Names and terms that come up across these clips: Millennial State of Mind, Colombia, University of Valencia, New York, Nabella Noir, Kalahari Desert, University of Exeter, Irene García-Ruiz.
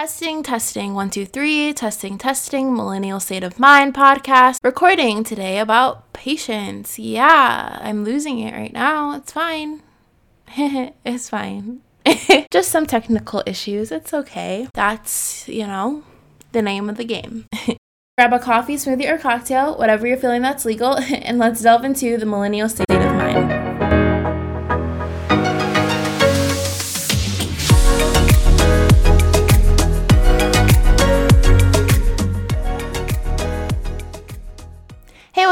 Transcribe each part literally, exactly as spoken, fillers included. Testing, testing, one, two, three, testing, testing, Millennial State of Mind podcast. Recording today about patience. Yeah, I'm losing it right now. It's fine. It's fine. Just some technical issues. It's okay. That's, you know, the name of the game. Grab a coffee, smoothie, or cocktail, whatever you're feeling that's legal, and let's delve into the Millennial State of Mind.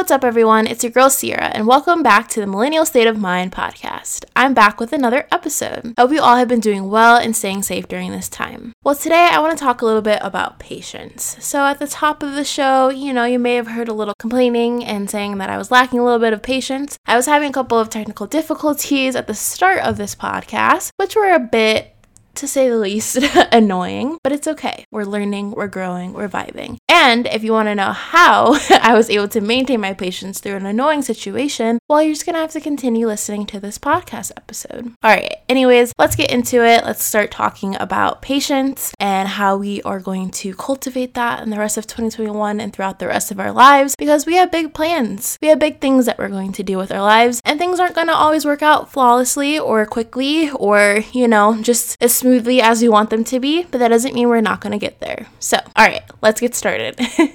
What's up, everyone? It's your girl Sierra, and welcome back to the Millennial State of Mind podcast. I'm back with another episode. I hope you all have been doing well and staying safe during this time. Well, today I want to talk a little bit about patience. So at the top of the show, you know, you may have heard a little complaining and saying that I was lacking a little bit of patience. I was having a couple of technical difficulties at the start of this podcast, which were a bit, to say the least, annoying, but it's okay. We're learning, we're growing, we're vibing. And if you want to know how I was able to maintain my patience through an annoying situation, well, you're just going to have to continue listening to this podcast episode. All right, anyways, let's get into it. Let's start talking about patience and how we are going to cultivate that in the rest of twenty twenty-one and throughout the rest of our lives, because we have big plans. We have big things that we're going to do with our lives, and things aren't going to always work out flawlessly or quickly or, you know, just as smoothly as we want them to be, but that doesn't mean we're not going to get there. So, all right, let's get started.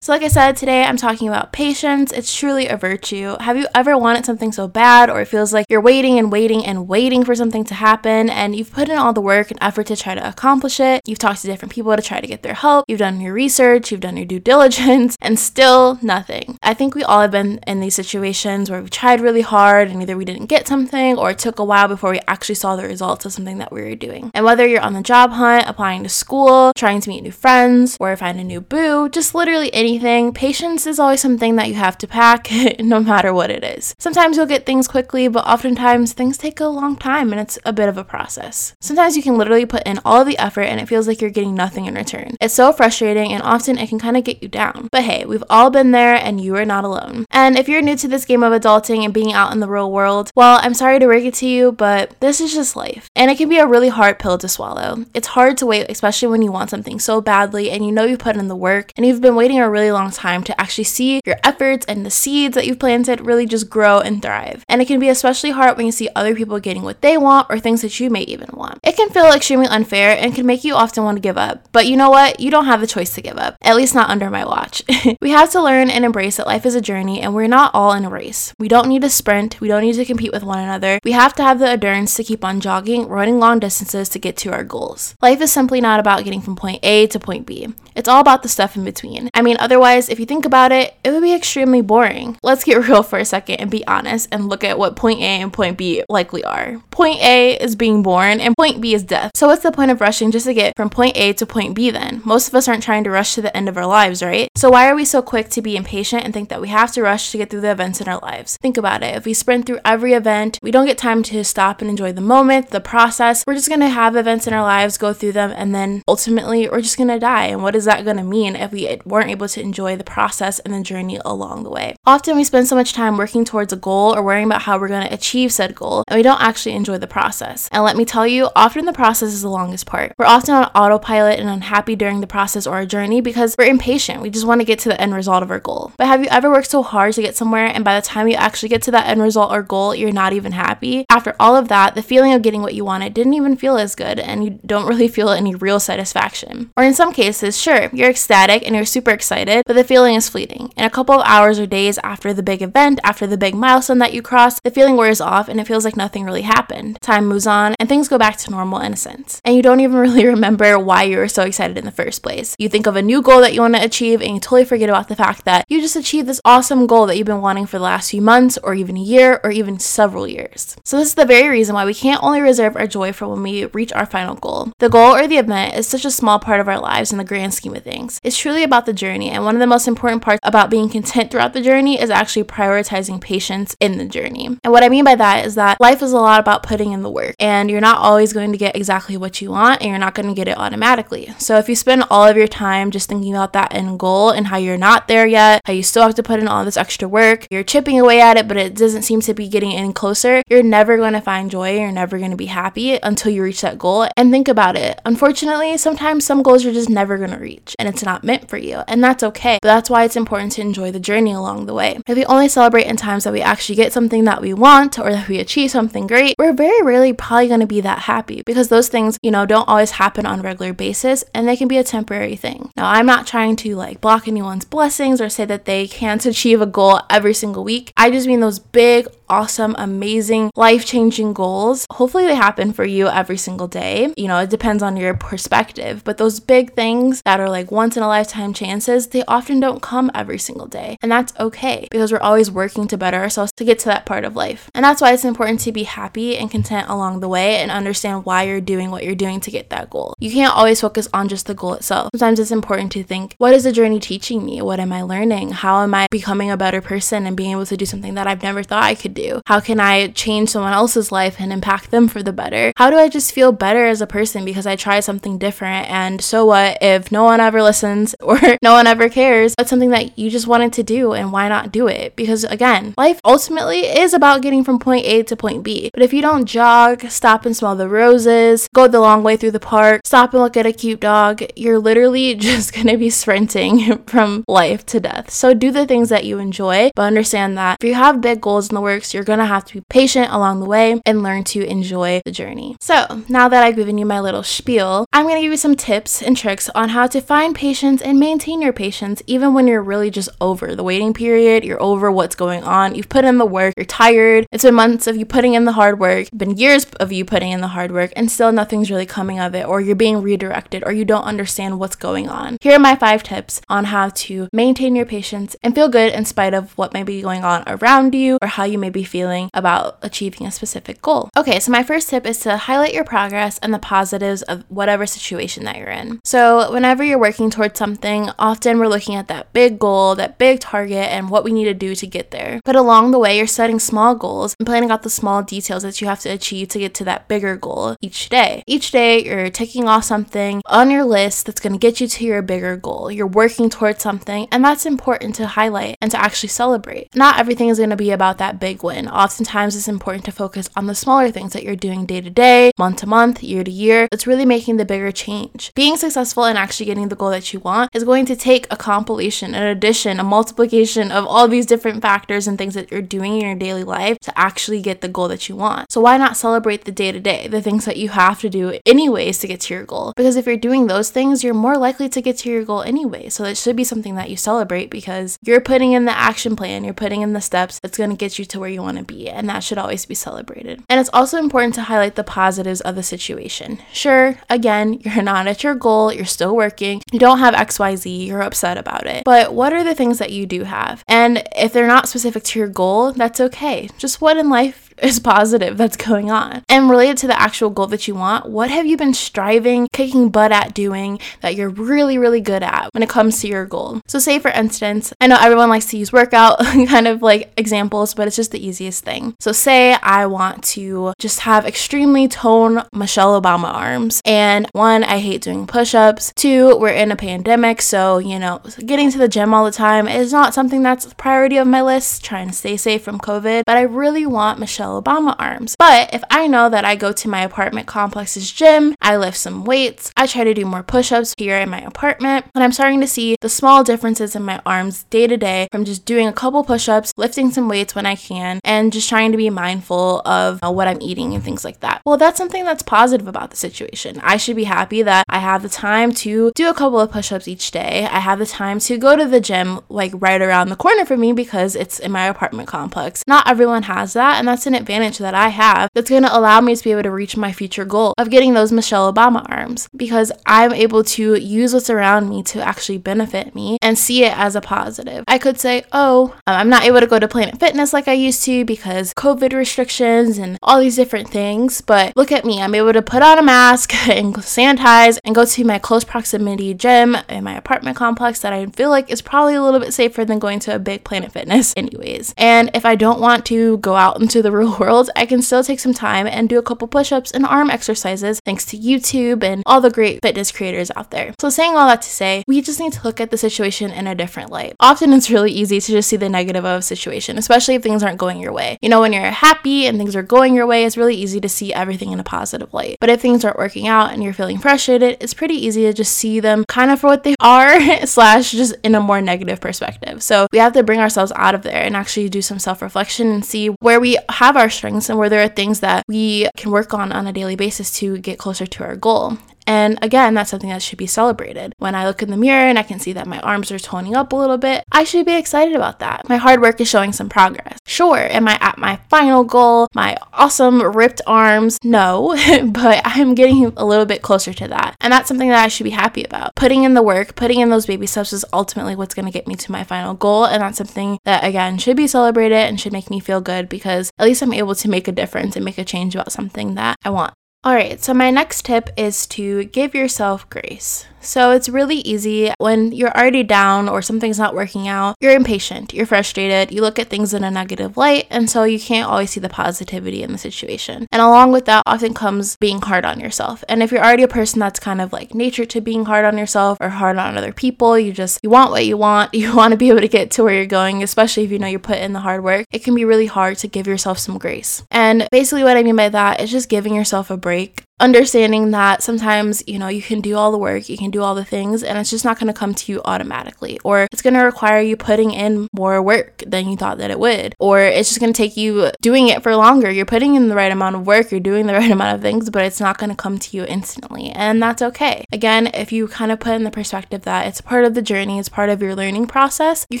So, like I said, today I'm talking about patience. It's truly a virtue. Have you ever wanted something so bad, or it feels like you're waiting and waiting and waiting for something to happen, and you've put in all the work and effort to try to accomplish it? You've talked to different people to try to get their help. You've done your research, you've done your due diligence, and still nothing. I think we all have been in these situations where we tried really hard and either we didn't get something or it took a while before we actually saw the results of something that we were doing. And whether you're You're on the job hunt, applying to school, trying to meet new friends, or find a new boo, just literally anything, patience is always something that you have to pack no matter what it is. Sometimes you'll get things quickly, but oftentimes things take a long time and it's a bit of a process. Sometimes you can literally put in all of the effort and it feels like you're getting nothing in return. It's so frustrating, and often it can kind of get you down. But hey, we've all been there and you are not alone. And if you're new to this game of adulting and being out in the real world, well, I'm sorry to break it to you, but this is just life. And it can be a really hard pill to swallow. It's hard to wait, especially when you want something so badly and you know you put in the work and you've been waiting a really long time to actually see your efforts and the seeds that you've planted really just grow and thrive. And it can be especially hard when you see other people getting what they want or things that you may even want. It can feel extremely unfair and can make you often want to give up. But you know what? You don't have the choice to give up, at least not under my watch. We have to learn and embrace that life is a journey and we're not all in a race. We don't need to sprint. We don't need to compete with one another. We have to have the endurance to keep on jogging, running long distances to get to our goals. Life is simply not about getting from point A to point B. It's all about the stuff in between. I mean, otherwise, if you think about it, it would be extremely boring. Let's get real for a second and be honest and look at what point A and point B likely are. Point A is being born and point B is death. So what's the point of rushing just to get from point A to point B then? Most of us aren't trying to rush to the end of our lives, right? So why are we so quick to be impatient and think that we have to rush to get through the events in our lives? Think about it. If we sprint through every event, we don't get time to stop and enjoy the moment, the process. We're just going to have events in our lives, go through them, and then ultimately we're just gonna die. And what is that gonna mean if we weren't able to enjoy the process and the journey along the way? Often we spend so much time working towards a goal or worrying about how we're gonna achieve said goal, and we don't actually enjoy the process. And let me tell you, often the process is the longest part. We're often on autopilot and unhappy during the process or our journey because we're impatient. We just want to get to the end result of our goal. But have you ever worked so hard to get somewhere, and by the time you actually get to that end result or goal, you're not even happy? After all of that, the feeling of getting what you wanted didn't even feel as good, and you don't really feel any real satisfaction. Or in some cases, sure, you're ecstatic and you're super excited, but the feeling is fleeting. And a couple of hours or days after the big event, after the big milestone that you crossed, the feeling wears off and it feels like nothing really happened. Time moves on and things go back to normal in a sense. And you don't even really remember why you were so excited in the first place. You think of a new goal that you want to achieve and you totally forget about the fact that you just achieved this awesome goal that you've been wanting for the last few months or even a year or even several years. So this is the very reason why we can't only reserve our joy for when we reach our final goal. The goal or the event is such a small part of our lives in the grand scheme of things. It's truly about about the journey, and one of the most important parts about being content throughout the journey is actually prioritizing patience in the journey. And what I mean by that is that life is a lot about putting in the work, and you're not always going to get exactly what you want, and you're not going to get it automatically. So if you spend all of your time just thinking about that end goal and how you're not there yet, how you still have to put in all this extra work, you're chipping away at it, but it doesn't seem to be getting any closer, you're never going to find joy, you're never going to be happy until you reach that goal. And think about it. Unfortunately, sometimes some goals you're just never going to reach, and it's not meant for you, and that's okay. But that's why it's important to enjoy the journey along the way. If we only celebrate in times that we actually get something that we want or that we achieve something great, we're very rarely probably going to be that happy, because those things, you know, don't always happen on a regular basis, and they can be a temporary thing. Now, I'm not trying to like block anyone's blessings or say that they can't achieve a goal every single week. I just mean those big, awesome, amazing, life-changing goals. Hopefully they happen for you every single day. You know, it depends on your perspective, but those big things that are like once in a lifetime chances, they often don't come every single day. And that's okay, because we're always working to better ourselves to get to that part of life. And that's why it's important to be happy and content along the way and understand why you're doing what you're doing to get that goal. You can't always focus on just the goal itself. Sometimes it's important to think, what is the journey teaching me? What am I learning? How am I becoming a better person and being able to do something that I've never thought I could do? How can I change someone else's life and impact them for the better? How do I just feel better as a person because I tried something different? And so what if no one ever listens or no one ever cares? That's something that you just wanted to do, and why not do it? Because again, life ultimately is about getting from point A to point B. But if you don't jog, stop and smell the roses, go the long way through the park, stop and look at a cute dog, you're literally just gonna be sprinting from life to death. So do the things that you enjoy, but understand that if you have big goals in the works, you're gonna have to be patient along the way and learn to enjoy the journey. So now that I've given you my little spiel, I'm gonna give you some tips and tricks on how to find patience and maintain your patience even when you're really just over the waiting period, you're over what's going on, you've put in the work, you're tired, it's been months of you putting in the hard work, been years of you putting in the hard work, and still nothing's really coming of it, or you're being redirected, or you don't understand what's going on. Here are my five tips on how to maintain your patience and feel good in spite of what may be going on around you or how you may be feeling about achieving a specific goal. Okay, so my first tip is to highlight your progress and the positives of whatever situation that you're in. So whenever you're working towards something, often we're looking at that big goal, that big target, and what we need to do to get there. But along the way, you're setting small goals and planning out the small details that you have to achieve to get to that bigger goal each day. Each day, you're taking off something on your list that's going to get you to your bigger goal. You're working towards something, and that's important to highlight and to actually celebrate. Not everything is going to be about that big win. Oftentimes, it's important to focus on the smaller things that you're doing day to day, month to month, year to year. It's really making the bigger change. Being successful and actually getting the goal that you want is going to take a compilation, an addition, a multiplication of all these different factors and things that you're doing in your daily life to actually get the goal that you want. So why not celebrate the day to day, the things that you have to do anyways to get to your goal? Because if you're doing those things, you're more likely to get to your goal anyway. So it should be something that you celebrate, because you're putting in the action plan, you're putting in the steps that's going to get you to where you want to be, and that should always be celebrated. And it's also important to highlight the positives of the situation. Sure, again, you're not at your goal, you're still working, you don't have X Y Z, you're upset about it, but what are the things that you do have? And if they're not specific to your goal, that's okay. Just what in life is positive that's going on? And related to the actual goal that you want, what have you been striving, kicking butt at doing that you're really, really good at when it comes to your goal? So say for instance, I know everyone likes to use workout kind of like examples, but it's just the easiest thing. So say I want to just have extremely toned Michelle Obama arms, and one, I hate doing push-ups, two, we're in a pandemic, so you know, getting to the gym all the time is not something that's a priority of my list, trying to stay safe from COVID, but I really want Michelle Obama arms. But if I know that I go to my apartment complex's gym, I lift some weights, I try to do more push-ups here in my apartment, and I'm starting to see the small differences in my arms day to day from just doing a couple push-ups, lifting some weights when I can, and just trying to be mindful of uh, what I'm eating and things like that. Well, that's something that's positive about the situation. I should be happy that I have the time to do a couple of push-ups each day. I have the time to go to the gym like right around the corner for me because it's in my apartment complex. Not everyone has that, and that's an an advantage that I have that's going to allow me to be able to reach my future goal of getting those Michelle Obama arms, because I'm able to use what's around me to actually benefit me and see it as a positive. I could say, oh, I'm not able to go to Planet Fitness like I used to because COVID restrictions and all these different things, but look at me, I'm able to put on a mask and sanitize and go to my close proximity gym in my apartment complex that I feel like is probably a little bit safer than going to a big Planet Fitness anyways. And if I don't want to go out into the real world, I can still take some time and do a couple push-ups and arm exercises thanks to YouTube and all the great fitness creators out there. So saying all that to say, we just need to look at the situation in a different light. Often it's really easy to just see the negative of a situation, especially if things aren't going your way. You know, when you're happy and things are going your way, it's really easy to see everything in a positive light. But if things aren't working out and you're feeling frustrated, it's pretty easy to just see them kind of for what they are slash just in a more negative perspective. So we have to bring ourselves out of there and actually do some self-reflection and see where we have our strengths and where there are things that we can work on on a daily basis to get closer to our goal. And again, that's something that should be celebrated. When I look in the mirror and I can see that my arms are toning up a little bit, I should be excited about that. My hard work is showing some progress. Sure, am I at my final goal, my awesome ripped arms? No, but I'm getting a little bit closer to that. And that's something that I should be happy about. Putting in the work, putting in those baby steps is ultimately what's going to get me to my final goal. And that's something that, again, should be celebrated and should make me feel good, because at least I'm able to make a difference and make a change about something that I want. Alright, so my next tip is to give yourself grace. So it's really easy when you're already down or something's not working out, you're impatient, you're frustrated, you look at things in a negative light, and so you can't always see the positivity in the situation. And along with that often comes being hard on yourself. And if you're already a person that's kind of like nature to being hard on yourself or hard on other people, you just, you want what you want, you want to be able to get to where you're going, especially if you know you put in the hard work, it can be really hard to give yourself some grace. And basically what I mean by that is just giving yourself a break. Understanding that sometimes, you know, you can do all the work, you can do all the things, and it's just not going to come to you automatically, or it's going to require you putting in more work than you thought that it would, or it's just going to take you doing it for longer. You're putting in the right amount of work, you're doing the right amount of things, but it's not going to come to you instantly, and that's okay. Again, if you kind of put in the perspective that it's part of the journey, it's part of your learning process, you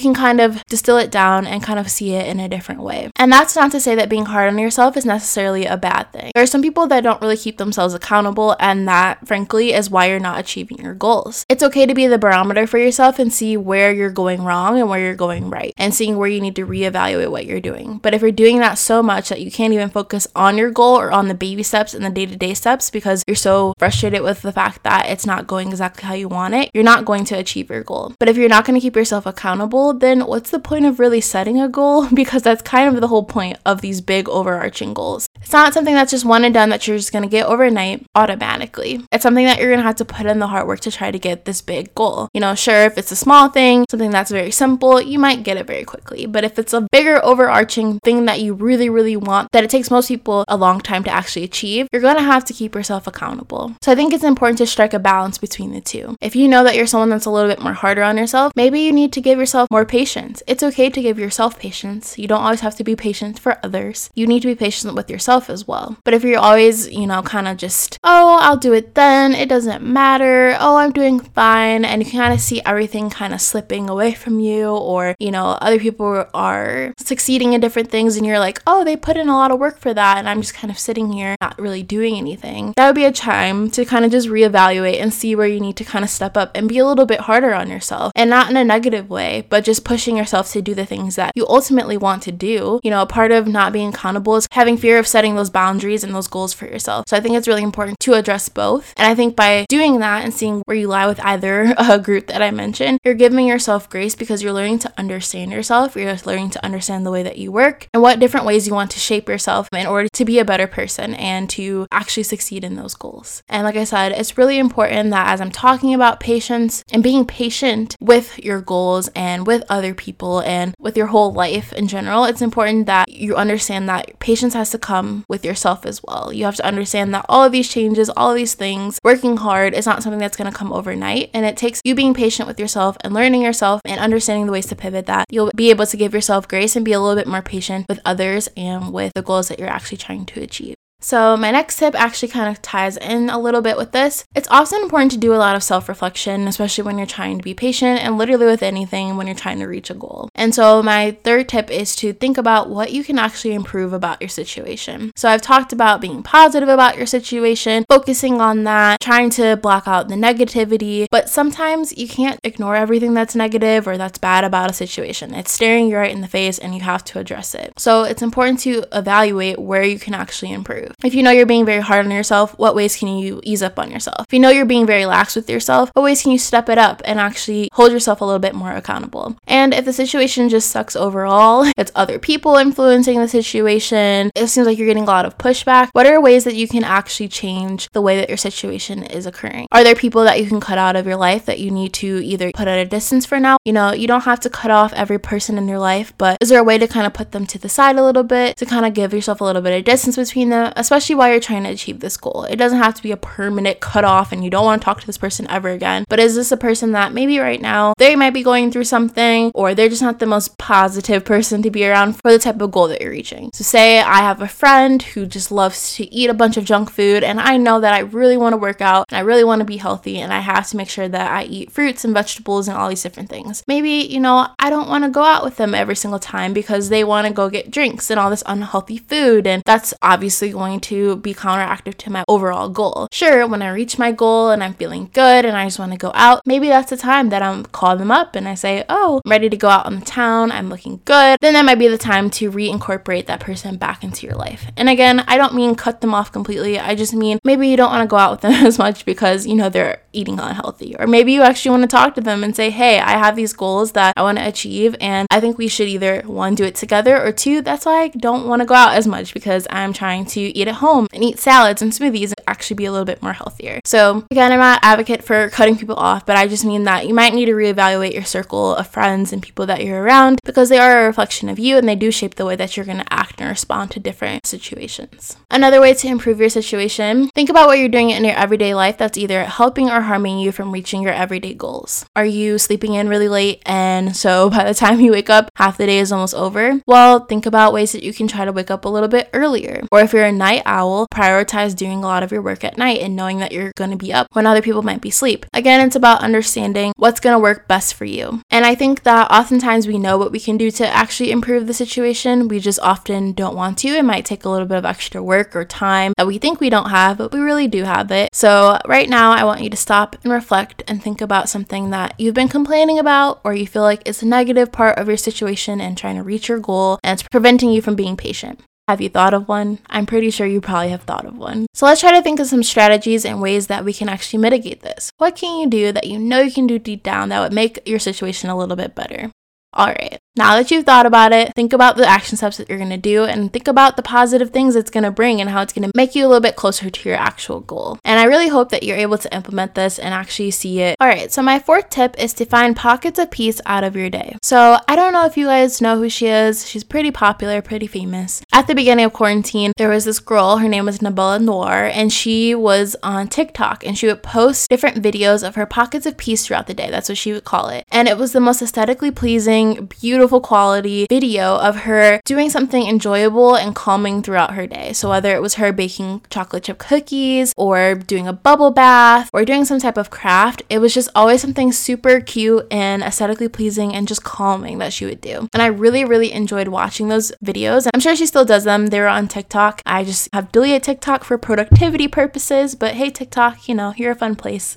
can kind of distill it down and kind of see it in a different way. And that's not to say that being hard on yourself is necessarily a bad thing. There are some people that don't really keep themselves accountable, and that frankly is why you're not achieving your goals. It's okay to be the barometer for yourself and see where you're going wrong and where you're going right, and seeing where you need to reevaluate what you're doing. But if you're doing that so much that you can't even focus on your goal or on the baby steps and the day-to-day steps because you're so frustrated with the fact that it's not going exactly how you want it, you're not going to achieve your goal. But if you're not going to keep yourself accountable, then what's the point of really setting a goal? Because that's kind of the whole point of these big overarching goals. It's not something that's just one and done that you're just going to get overnight automatically. It's something that you're going to have to put in the hard work to try to get this big goal. You know, sure, if it's a small thing, something that's very simple, you might get it very quickly. But if it's a bigger overarching thing that you really, really want, that it takes most people a long time to actually achieve, you're going to have to keep yourself accountable. So I think it's important to strike a balance between the two. If you know that you're someone that's a little bit more harder on yourself, maybe you need to give yourself more patience. It's okay to give yourself patience. You don't always have to be patient for others. You need to be patient with yourself as well. But if you're always, you know, kind of just, oh, I'll do it then, it doesn't matter, oh, I'm doing fine, and you kind of see everything kind of slipping away from you, or, you know, other people are succeeding in different things and you're like, oh, they put in a lot of work for that and I'm just kind of sitting here not really doing anything. That would be a time to kind of just reevaluate and see where you need to kind of step up and be a little bit harder on yourself, and not in a negative way, but just pushing yourself to do the things that you ultimately want to do. You know, a part of not being accountable is having fear of setting those boundaries and those goals for yourself. So I think it's really important to address both. And I think by doing that and seeing where you lie with either uh, group that I mentioned, you're giving yourself grace because you're learning to understand yourself. You're learning to understand the way that you work and what different ways you want to shape yourself in order to be a better person and to actually succeed in those goals. And like I said, it's really important that as I'm talking about patience and being patient with your goals and with other people and with your whole life in general, it's important that you understand that patience has to come with yourself as well. You have to understand that all of these changes, all of these things, working hard is not something that's going to come overnight, and it takes you being patient with yourself and learning yourself and understanding the ways to pivot that you'll be able to give yourself grace and be a little bit more patient with others and with the goals that you're actually trying to achieve. So my next tip actually kind of ties in a little bit with this. It's also important to do a lot of self-reflection, especially when you're trying to be patient and literally with anything when you're trying to reach a goal. And so my third tip is to think about what you can actually improve about your situation. So I've talked about being positive about your situation, focusing on that, trying to block out the negativity, but sometimes you can't ignore everything that's negative or that's bad about a situation. It's staring you right in the face and you have to address it. So it's important to evaluate where you can actually improve. If you know you're being very hard on yourself, what ways can you ease up on yourself? If you know you're being very lax with yourself, what ways can you step it up and actually hold yourself a little bit more accountable? And if the situation just sucks overall, it's other people influencing the situation, it seems like you're getting a lot of pushback, what are ways that you can actually change the way that your situation is occurring? Are there people that you can cut out of your life that you need to either put at a distance for now? You know, you don't have to cut off every person in your life, but is there a way to kind of put them to the side a little bit, to kind of give yourself a little bit of distance between them, especially while you're trying to achieve this goal? It doesn't have to be a permanent cutoff and you don't want to talk to this person ever again, but is this a person that maybe right now they might be going through something, or they're just not the most positive person to be around for the type of goal that you're reaching? So say I have a friend who just loves to eat a bunch of junk food, and I know that I really want to work out and I really want to be healthy, and I have to make sure that I eat fruits and vegetables and all these different things. Maybe, you know, I don't want to go out with them every single time because they want to go get drinks and all this unhealthy food, and that's obviously going to be counteractive to my overall goal. Sure, when I reach my goal and I'm feeling good and I just want to go out, maybe that's the time that I'm calling them up and I say, oh, I'm ready to go out on the town, I'm looking good. Then that might be the time to reincorporate that person back into your life. And again, I don't mean cut them off completely. I just mean maybe you don't want to go out with them as much because, you know, they're eating unhealthy. Or maybe you actually want to talk to them and say, hey, I have these goals that I want to achieve, and I think we should either, one, do it together, or two, that's why I don't want to go out as much because I'm trying to eat at home and eat salads and smoothies and actually be a little bit more healthier. So again, I'm not an advocate for cutting people off, but I just mean that you might need to reevaluate your circle of friends and people that you're around because they are a reflection of you and they do shape the way that you're going to act and respond to different situations. Another way to improve your situation, think about what you're doing in your everyday life that's either helping or harming you from reaching your everyday goals. Are you sleeping in really late and so by the time you wake up, half the day is almost over? Well, think about ways that you can try to wake up a little bit earlier. Or if you're a night owl, prioritize doing a lot of your work at night and knowing that you're going to be up when other people might be asleep. Again, it's about understanding what's going to work best for you. And I think that oftentimes we know what we can do to actually improve the situation. We just often don't want to. It might take a little bit of extra work or time that we think we don't have, but we really do have it. So right now, I want you to stop and reflect and think about something that you've been complaining about or you feel like it's a negative part of your situation and trying to reach your goal and it's preventing you from being patient. Have you thought of one? I'm pretty sure you probably have thought of one. So let's try to think of some strategies and ways that we can actually mitigate this. What can you do that you know you can do deep down that would make your situation a little bit better? All right, now that you've thought about it, think about the action steps that you're going to do and think about the positive things it's going to bring and how it's going to make you a little bit closer to your actual goal. And I really hope that you're able to implement this and actually see it. All right, so my fourth tip is to find pockets of peace out of your day. So I don't know if you guys know who she is. She's pretty popular, pretty famous. At the beginning of quarantine, there was this girl, her name was Nabella Noir, and she was on TikTok and she would post different videos of her pockets of peace throughout the day. That's what she would call it. And it was the most aesthetically pleasing, beautiful quality video of her doing something enjoyable and calming throughout her day. So whether it was her baking chocolate chip cookies or doing a bubble bath or doing some type of craft, it was just always something super cute and aesthetically pleasing and just calming that she would do. And I really, really enjoyed watching those videos. I'm sure she still does them. They were on TikTok. I just have deleted TikTok for productivity purposes, but hey, TikTok, you know, you're a fun place.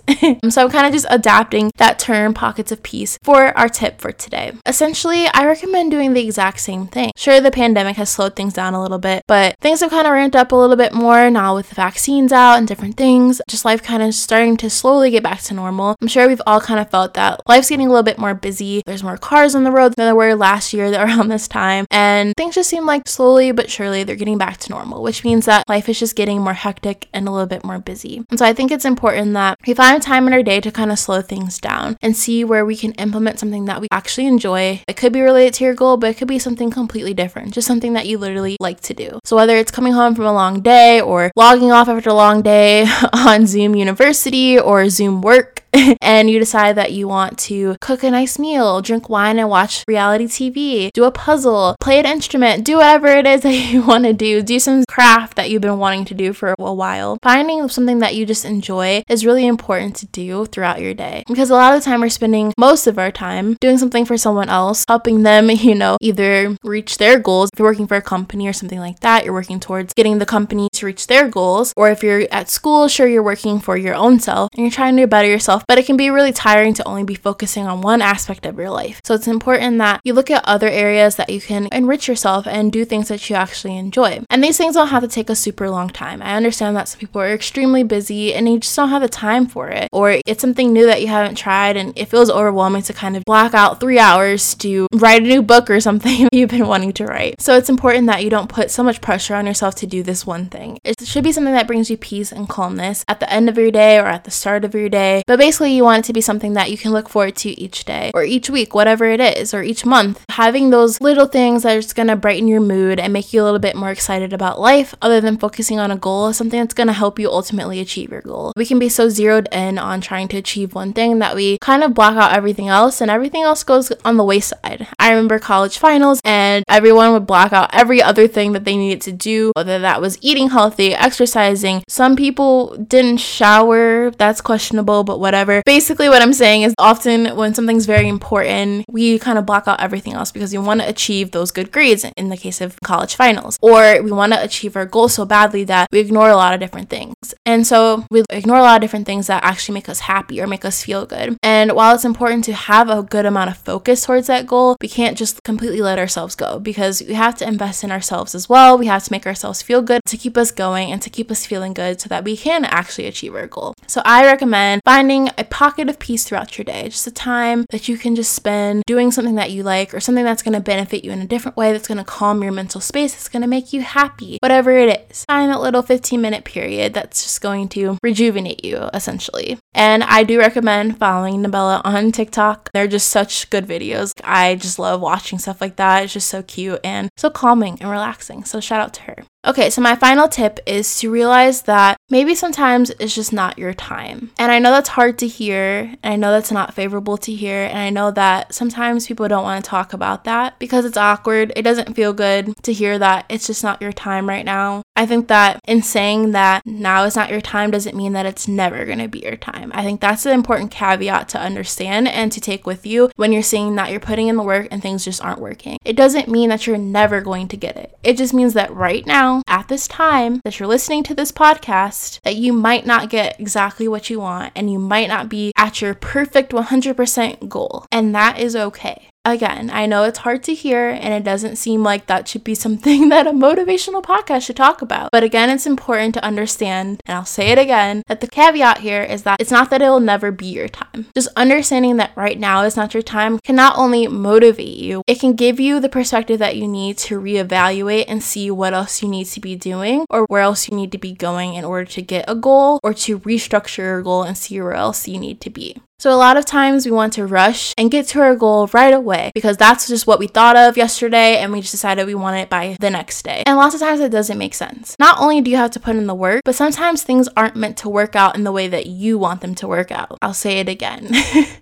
So I'm kind of just adapting that term, pockets of peace, for our tip for today. Essentially, I recommend doing the exact same thing. Sure, the pandemic has slowed things down a little bit, but things have kind of ramped up a little bit more now with the vaccines out and different things. Just life kind of starting to slowly get back to normal. I'm sure we've all kind of felt that life's getting a little bit more busy. There's more cars on the road than there were last year around this time, and things just seem like slowly but surely they're getting back to normal, which means that life is just getting more hectic and a little bit more busy. And so I think it's important that we find time in our day to kind of slow things down and see where we can implement something that we actually enjoy. It could be related to your goal, but it could be something completely different, just something that you literally like to do. So whether it's coming home from a long day or logging off after a long day on Zoom university or Zoom work, and you decide that you want to cook a nice meal, drink wine and watch reality T V, do a puzzle, play an instrument, do whatever it is that you want to do, do some craft that you've been wanting to do for a while. Finding something that you just enjoy is really important to do throughout your day, because a lot of the time we're spending most of our time doing something for someone else, helping them, you know, either reach their goals. If you're working for a company or something like that, you're working towards getting the company to reach their goals. Or if you're at school, sure, you're working for your own self and you're trying to better yourself, but it can be really tiring to only be focusing on one aspect of your life. So it's important that you look at other areas that you can enrich yourself and do things that you actually enjoy. And these things don't have to take a super long time. I understand that some people are extremely busy and you just don't have the time for it, or it's something new that you haven't tried and it feels overwhelming to kind of block out three hours to write a new book or something you've been wanting to write. So it's important that you don't put so much pressure on yourself to do this one thing. It should be something that brings you peace and calmness at the end of your day or at the start of your day, but basically you want it to be something that you can look forward to each day or each week, whatever it is, or each month. Having those little things that are just going to brighten your mood and make you a little bit more excited about life, other than focusing on a goal, is something that's going to help you ultimately achieve your goal. We can be so zeroed in on trying to achieve one thing that we kind of block out everything else, and everything else goes on the wayside. I remember college finals and everyone would block out every other thing that they needed to do, whether that was eating healthy, exercising. Some people didn't shower. That's questionable, but whatever. Basically what I'm saying is often when something's very important, we kind of block out everything else because we want to achieve those good grades in the case of college finals, or we want to achieve our goal so badly that we ignore a lot of different things. And so we ignore a lot of different things that actually make us happy or make us feel good. And while it's important to have a good amount of focus towards that goal, we can't just completely let ourselves go, because we have to invest in ourselves as well. We have to make ourselves feel good to keep us going and to keep us feeling good so that we can actually achieve our goal. So I recommend finding a pocket of peace throughout your day, just a time that you can just spend doing something that you like or something that's going to benefit you in a different way, that's going to calm your mental space, that's going to make you happy, whatever it is. Find that little fifteen minute period that's just going to rejuvenate you, essentially. And I do recommend following Nabella on TikTok. They're just such good videos. I just love watching stuff like that. It's just so cute and so calming and relaxing. So shout out to her. Okay, so my final tip is to realize that maybe sometimes it's just not your time. And I know that's hard to hear, and I know that's not favorable to hear, and I know that sometimes people don't want to talk about that because it's awkward. It doesn't feel good to hear that it's just not your time right now. I think that in saying that now is not your time doesn't mean that it's never going to be your time. I think that's an important caveat to understand and to take with you when you're seeing that you're putting in the work and things just aren't working. It doesn't mean that you're never going to get it. It just means that right now, at this time that you're listening to this podcast, that you might not get exactly what you want and you might not be at your perfect one hundred percent goal. And that is okay. Again, I know it's hard to hear and it doesn't seem like that should be something that a motivational podcast should talk about. But again, it's important to understand, and I'll say it again, that the caveat here is that it's not that it will never be your time. Just understanding that right now is not your time can not only motivate you, it can give you the perspective that you need to reevaluate and see what else you need to be doing or where else you need to be going in order to get a goal, or to restructure your goal and see where else you need to be. So a lot of times we want to rush and get to our goal right away because that's just what we thought of yesterday and we just decided we want it by the next day. And lots of times it doesn't make sense. Not only do you have to put in the work, but sometimes things aren't meant to work out in the way that you want them to work out. I'll say it again.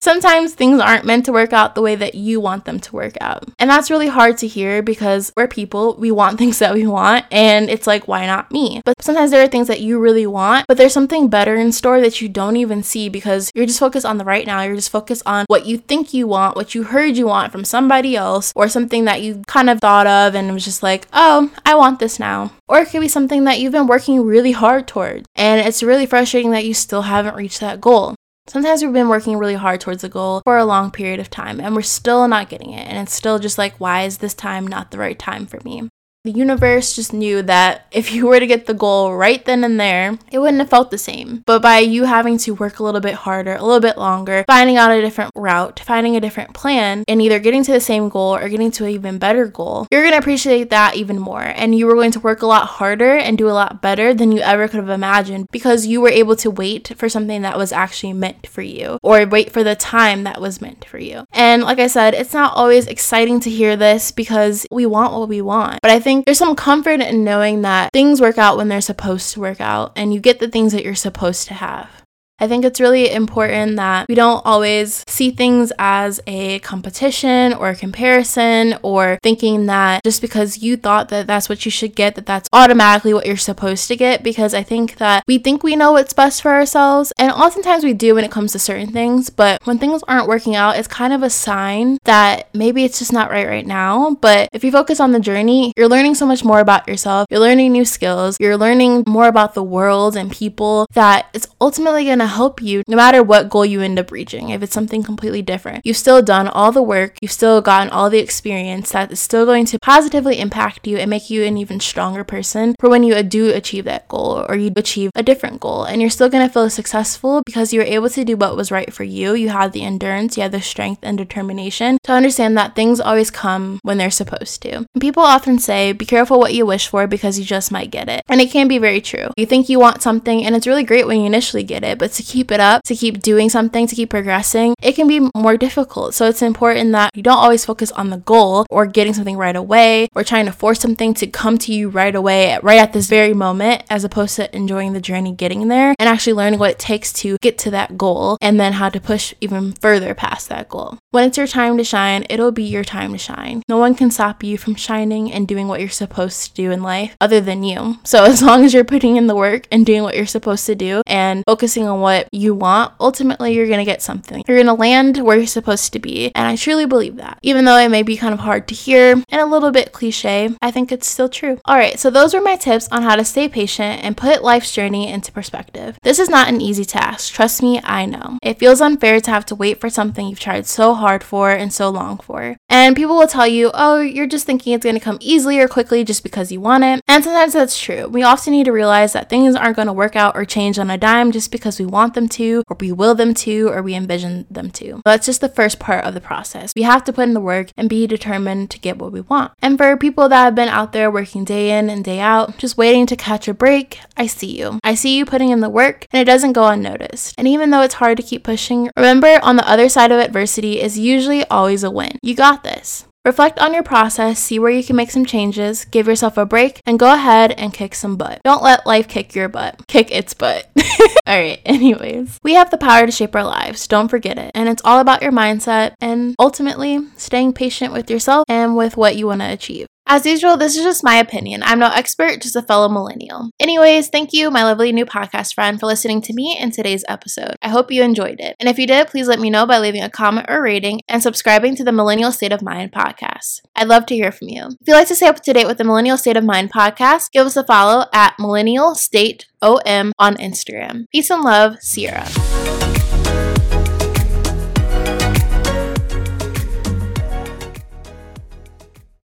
Sometimes things aren't meant to work out the way that you want them to work out. And that's really hard to hear because we're people, we want things that we want, and it's like, why not me? But sometimes there are things that you really want, but there's something better in store that you don't even see because you're just focused on the right now. You're just focused on what you think you want, what you heard you want from somebody else, or something that you kind of thought of and was just like, oh, I want this now. Or it could be something that you've been working really hard toward, and it's really frustrating that you still haven't reached that goal. Sometimes we've been working really hard towards a goal for a long period of time and we're still not getting it, and it's still just like, why is this time not the right time for me? The universe just knew that if you were to get the goal right then and there, it wouldn't have felt the same. But by you having to work a little bit harder, a little bit longer, finding out a different route, finding a different plan, and either getting to the same goal or getting to an even better goal, you're going to appreciate that even more. And you were going to work a lot harder and do a lot better than you ever could have imagined because you were able to wait for something that was actually meant for you, or wait for the time that was meant for you. And like I said, it's not always exciting to hear this because we want what we want. But I think there's some comfort in knowing that things work out when they're supposed to work out, and you get the things that you're supposed to have. I think it's really important that we don't always see things as a competition or a comparison, or thinking that just because you thought that that's what you should get, that that's automatically what you're supposed to get, because I think that we think we know what's best for ourselves, and oftentimes we do when it comes to certain things, but when things aren't working out, it's kind of a sign that maybe it's just not right right now. But if you focus on the journey, you're learning so much more about yourself, you're learning new skills, you're learning more about the world and people, that it's ultimately going to help you no matter what goal you end up reaching. If it's something completely different, you've still done all the work, you've still gotten all the experience that is still going to positively impact you and make you an even stronger person for when you do achieve that goal, or you achieve a different goal. And you're still going to feel successful because you were able to do what was right for you. You had the endurance, you had the strength and determination to understand that things always come when they're supposed to. And people often say, be careful what you wish for because you just might get it. And it can be very true. You think you want something and it's really great when you initially get it, but to keep it up, to keep doing something, to keep progressing, it can be more difficult. So it's important that you don't always focus on the goal or getting something right away or trying to force something to come to you right away, right at this very moment, as opposed to enjoying the journey getting there and actually learning what it takes to get to that goal and then how to push even further past that goal. When it's your time to shine, it'll be your time to shine. No one can stop you from shining and doing what you're supposed to do in life other than you. So as long as you're putting in the work and doing what you're supposed to do and focusing on what you want, ultimately you're going to get something. You're going to land where you're supposed to be, and I truly believe that. Even though it may be kind of hard to hear and a little bit cliche, I think it's still true. Alright, so those were my tips on how to stay patient and put life's journey into perspective. This is not an easy task. Trust me, I know. It feels unfair to have to wait for something you've tried so hard for and so long for. And people will tell you, oh, you're just thinking it's going to come easily or quickly just because you want it. And sometimes that's true. We often need to realize that things aren't going to work out or change on a dime just because we want them to, or we will them to, or we envision them to. That's just the first part of the process. We have to put in the work and be determined to get what we want. And for people that have been out there working day in and day out, just waiting to catch a break, I see you. I see you putting in the work, and it doesn't go unnoticed. And even though it's hard to keep pushing, remember, on the other side of adversity is usually always a win. You got this. Reflect on your process, see where you can make some changes, give yourself a break, and go ahead and kick some butt. Don't let life kick your butt. Kick its butt. Alright, anyways. We have the power to shape our lives. Don't forget it. And it's all about your mindset and ultimately staying patient with yourself and with what you want to achieve. As usual, this is just my opinion. I'm no expert, just a fellow millennial. Anyways, thank you, my lovely new podcast friend, for listening to me in today's episode. I hope you enjoyed it. And if you did, please let me know by leaving a comment or rating and subscribing to the Millennial State of Mind podcast. I'd love to hear from you. If you'd like to stay up to date with the Millennial State of Mind podcast, give us a follow at Millennial State O M on Instagram. Peace and love, Sierra.